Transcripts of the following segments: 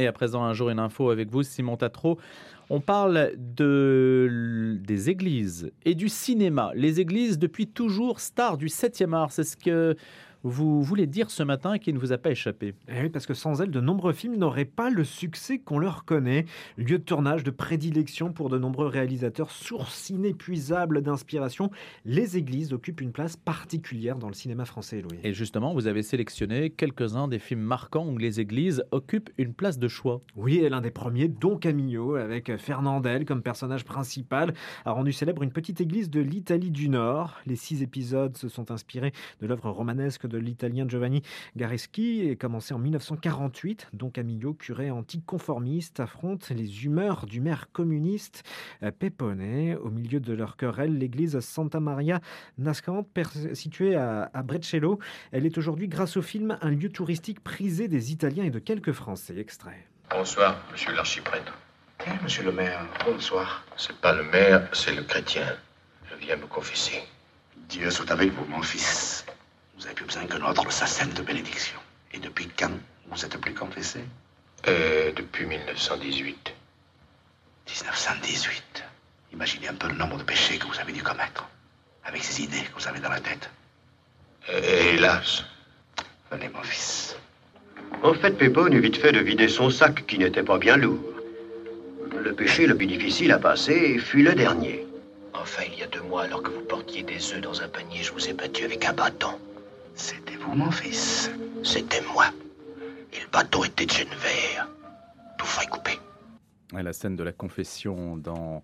Et à présent, un jour, une info avec vous, Simon Tatro. On parle des églises et du cinéma. Les églises, depuis toujours, stars du 7e art. C'est ce que vous voulez dire ce matin qui ne vous a pas échappé. Et oui, parce que sans elles, de nombreux films n'auraient pas le succès qu'on leur connaît. Lieu de tournage, de prédilection pour de nombreux réalisateurs, source inépuisable d'inspiration, les églises occupent une place particulière dans le cinéma français, Louis. Et justement, vous avez sélectionné quelques-uns des films marquants où les églises occupent une place de choix. Oui, et l'un des premiers, Don Camillo, avec Fernandel comme personnage principal, a rendu célèbre une petite église de l'Italie du Nord. Les 6 épisodes se sont inspirés de l'œuvre romanesque de l'italien Giovanni Gareschi et commencé en 1948. Don Camillo, curé anticonformiste, affronte les humeurs du maire communiste Pépone. Au milieu de leur querelle, l'église Santa Maria Nascante, située à Breccello, elle est aujourd'hui, grâce au film, un lieu touristique prisé des Italiens et de quelques Français. Extrait. Bonsoir, monsieur l'archiprêtre. Eh, monsieur le maire, bonsoir. C'est pas le maire, c'est le chrétien. Je viens me confesser. Dieu soit avec vous, mon fils. Vous n'avez plus besoin que notre sacème de bénédiction. Et depuis quand vous êtes plus confessé ? Depuis 1918. 1918. Imaginez un peu le nombre de péchés que vous avez dû commettre, avec ces idées que vous avez dans la tête. Hélas. Venez, mon fils. En fait, Pépone eut vite fait de vider son sac, qui n'était pas bien lourd. Le péché le plus difficile à passer fut le dernier. Enfin, il y a 2 mois, alors que vous portiez des œufs dans un panier, je vous ai battu avec un bâton. C'était vous, mon fils. C'était moi. Et le bâton était de Genevère. Tout frais coupé. Et la scène de la confession dans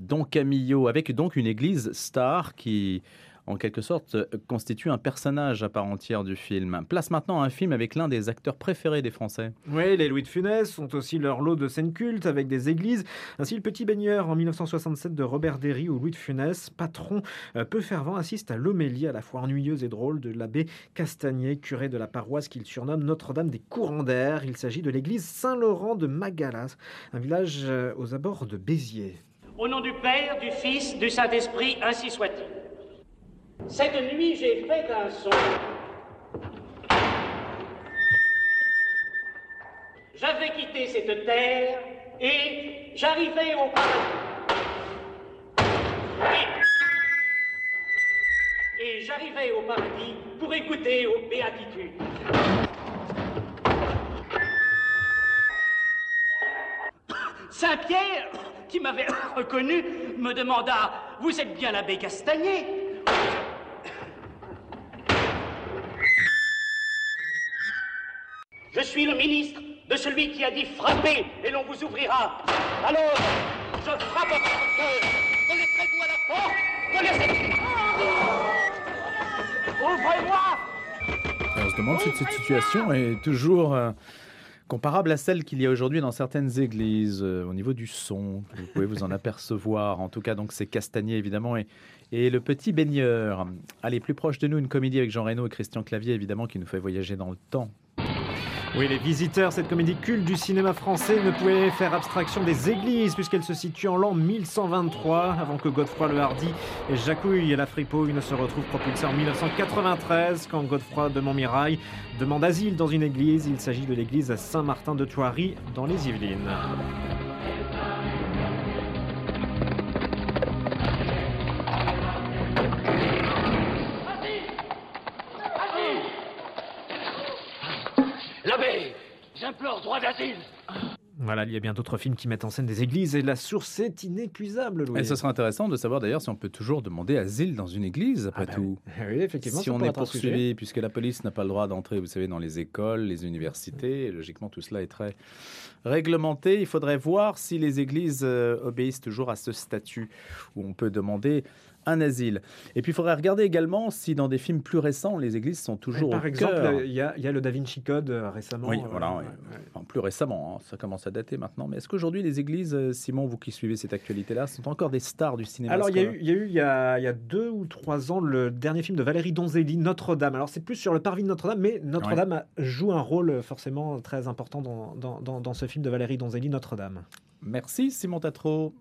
Don Camillo, avec donc une église star qui, en quelque sorte, constitue un personnage à part entière du film. Place maintenant un film avec l'un des acteurs préférés des Français. Oui, les Louis de Funès sont aussi leur lot de scènes cultes avec des églises. Ainsi, Le Petit Baigneur en 1967 de Robert Dhéry, où Louis de Funès, patron peu fervent, assiste à l'homélie à la fois ennuyeuse et drôle de l'abbé Castagnier, curé de la paroisse qu'il surnomme Notre-Dame des courants d'air. Il s'agit de l'église Saint-Laurent de Magalas, un village aux abords de Béziers. Au nom du Père, du Fils, du Saint-Esprit, ainsi soit-il. Cette nuit, j'ai fait un son. J'avais quitté cette terre et j'arrivais au paradis. Et j'arrivais au paradis pour écouter aux béatitudes. Saint-Pierre, qui m'avait reconnu, me demanda « Vous êtes bien l'abbé Castagnier ?» Je suis le ministre de celui qui a dit frapper et l'on vous ouvrira. Alors, je frappe à votre cœur. Connaissez-vous à la porte ? Connaissez-vous ? Ouvrez-moi ! On se demande si cette situation est toujours comparable à celle qu'il y a aujourd'hui dans certaines églises, au niveau du son. Vous pouvez vous en apercevoir. En tout cas, donc, c'est Castagnier, évidemment, et Le Petit Baigneur. Allez, plus proche de nous, une comédie avec Jean Reno et Christian Clavier, évidemment, qui nous fait voyager dans le temps. Oui, Les Visiteurs, cette comédie culte du cinéma français, ne pouvait faire abstraction des églises puisqu'elle se situe en l'an 1123, avant que Godefroy le Hardi et Jacouille la Fripouille ne se retrouvent propulsés en 1993, quand Godefroy de Montmirail demande asile dans une église. Il s'agit de l'église Saint-Martin-de-Touary dans les Yvelines. J'implore droit d'asile. Voilà, il y a bien d'autres films qui mettent en scène des églises et la source est inépuisable, Louis. Et ce serait intéressant de savoir d'ailleurs si on peut toujours demander asile dans une église, après tout. Oui, effectivement. Si on est poursuivi, puisque la police n'a pas le droit d'entrer, vous savez, dans les écoles, les universités, logiquement tout cela est très réglementé. Il faudrait voir si les églises obéissent toujours à ce statut où on peut demander un asile. Et puis, il faudrait regarder également si dans des films plus récents, les églises sont toujours au cœur. Par exemple, il y a le Da Vinci Code récemment. Oui, voilà. Enfin, plus récemment, hein, ça commence à dater maintenant. Mais est-ce qu'aujourd'hui, les églises, Simon, vous qui suivez cette actualité-là, sont encore des stars du cinéma? Alors, il y a 2 ou 3 ans, le dernier film de Valérie Donzelli, Notre-Dame. Alors, c'est plus sur le parvis de Notre-Dame, mais Notre-Dame joue un rôle forcément très important dans ce film de Valérie Donzelli, Notre-Dame. Merci, Simon Tatro.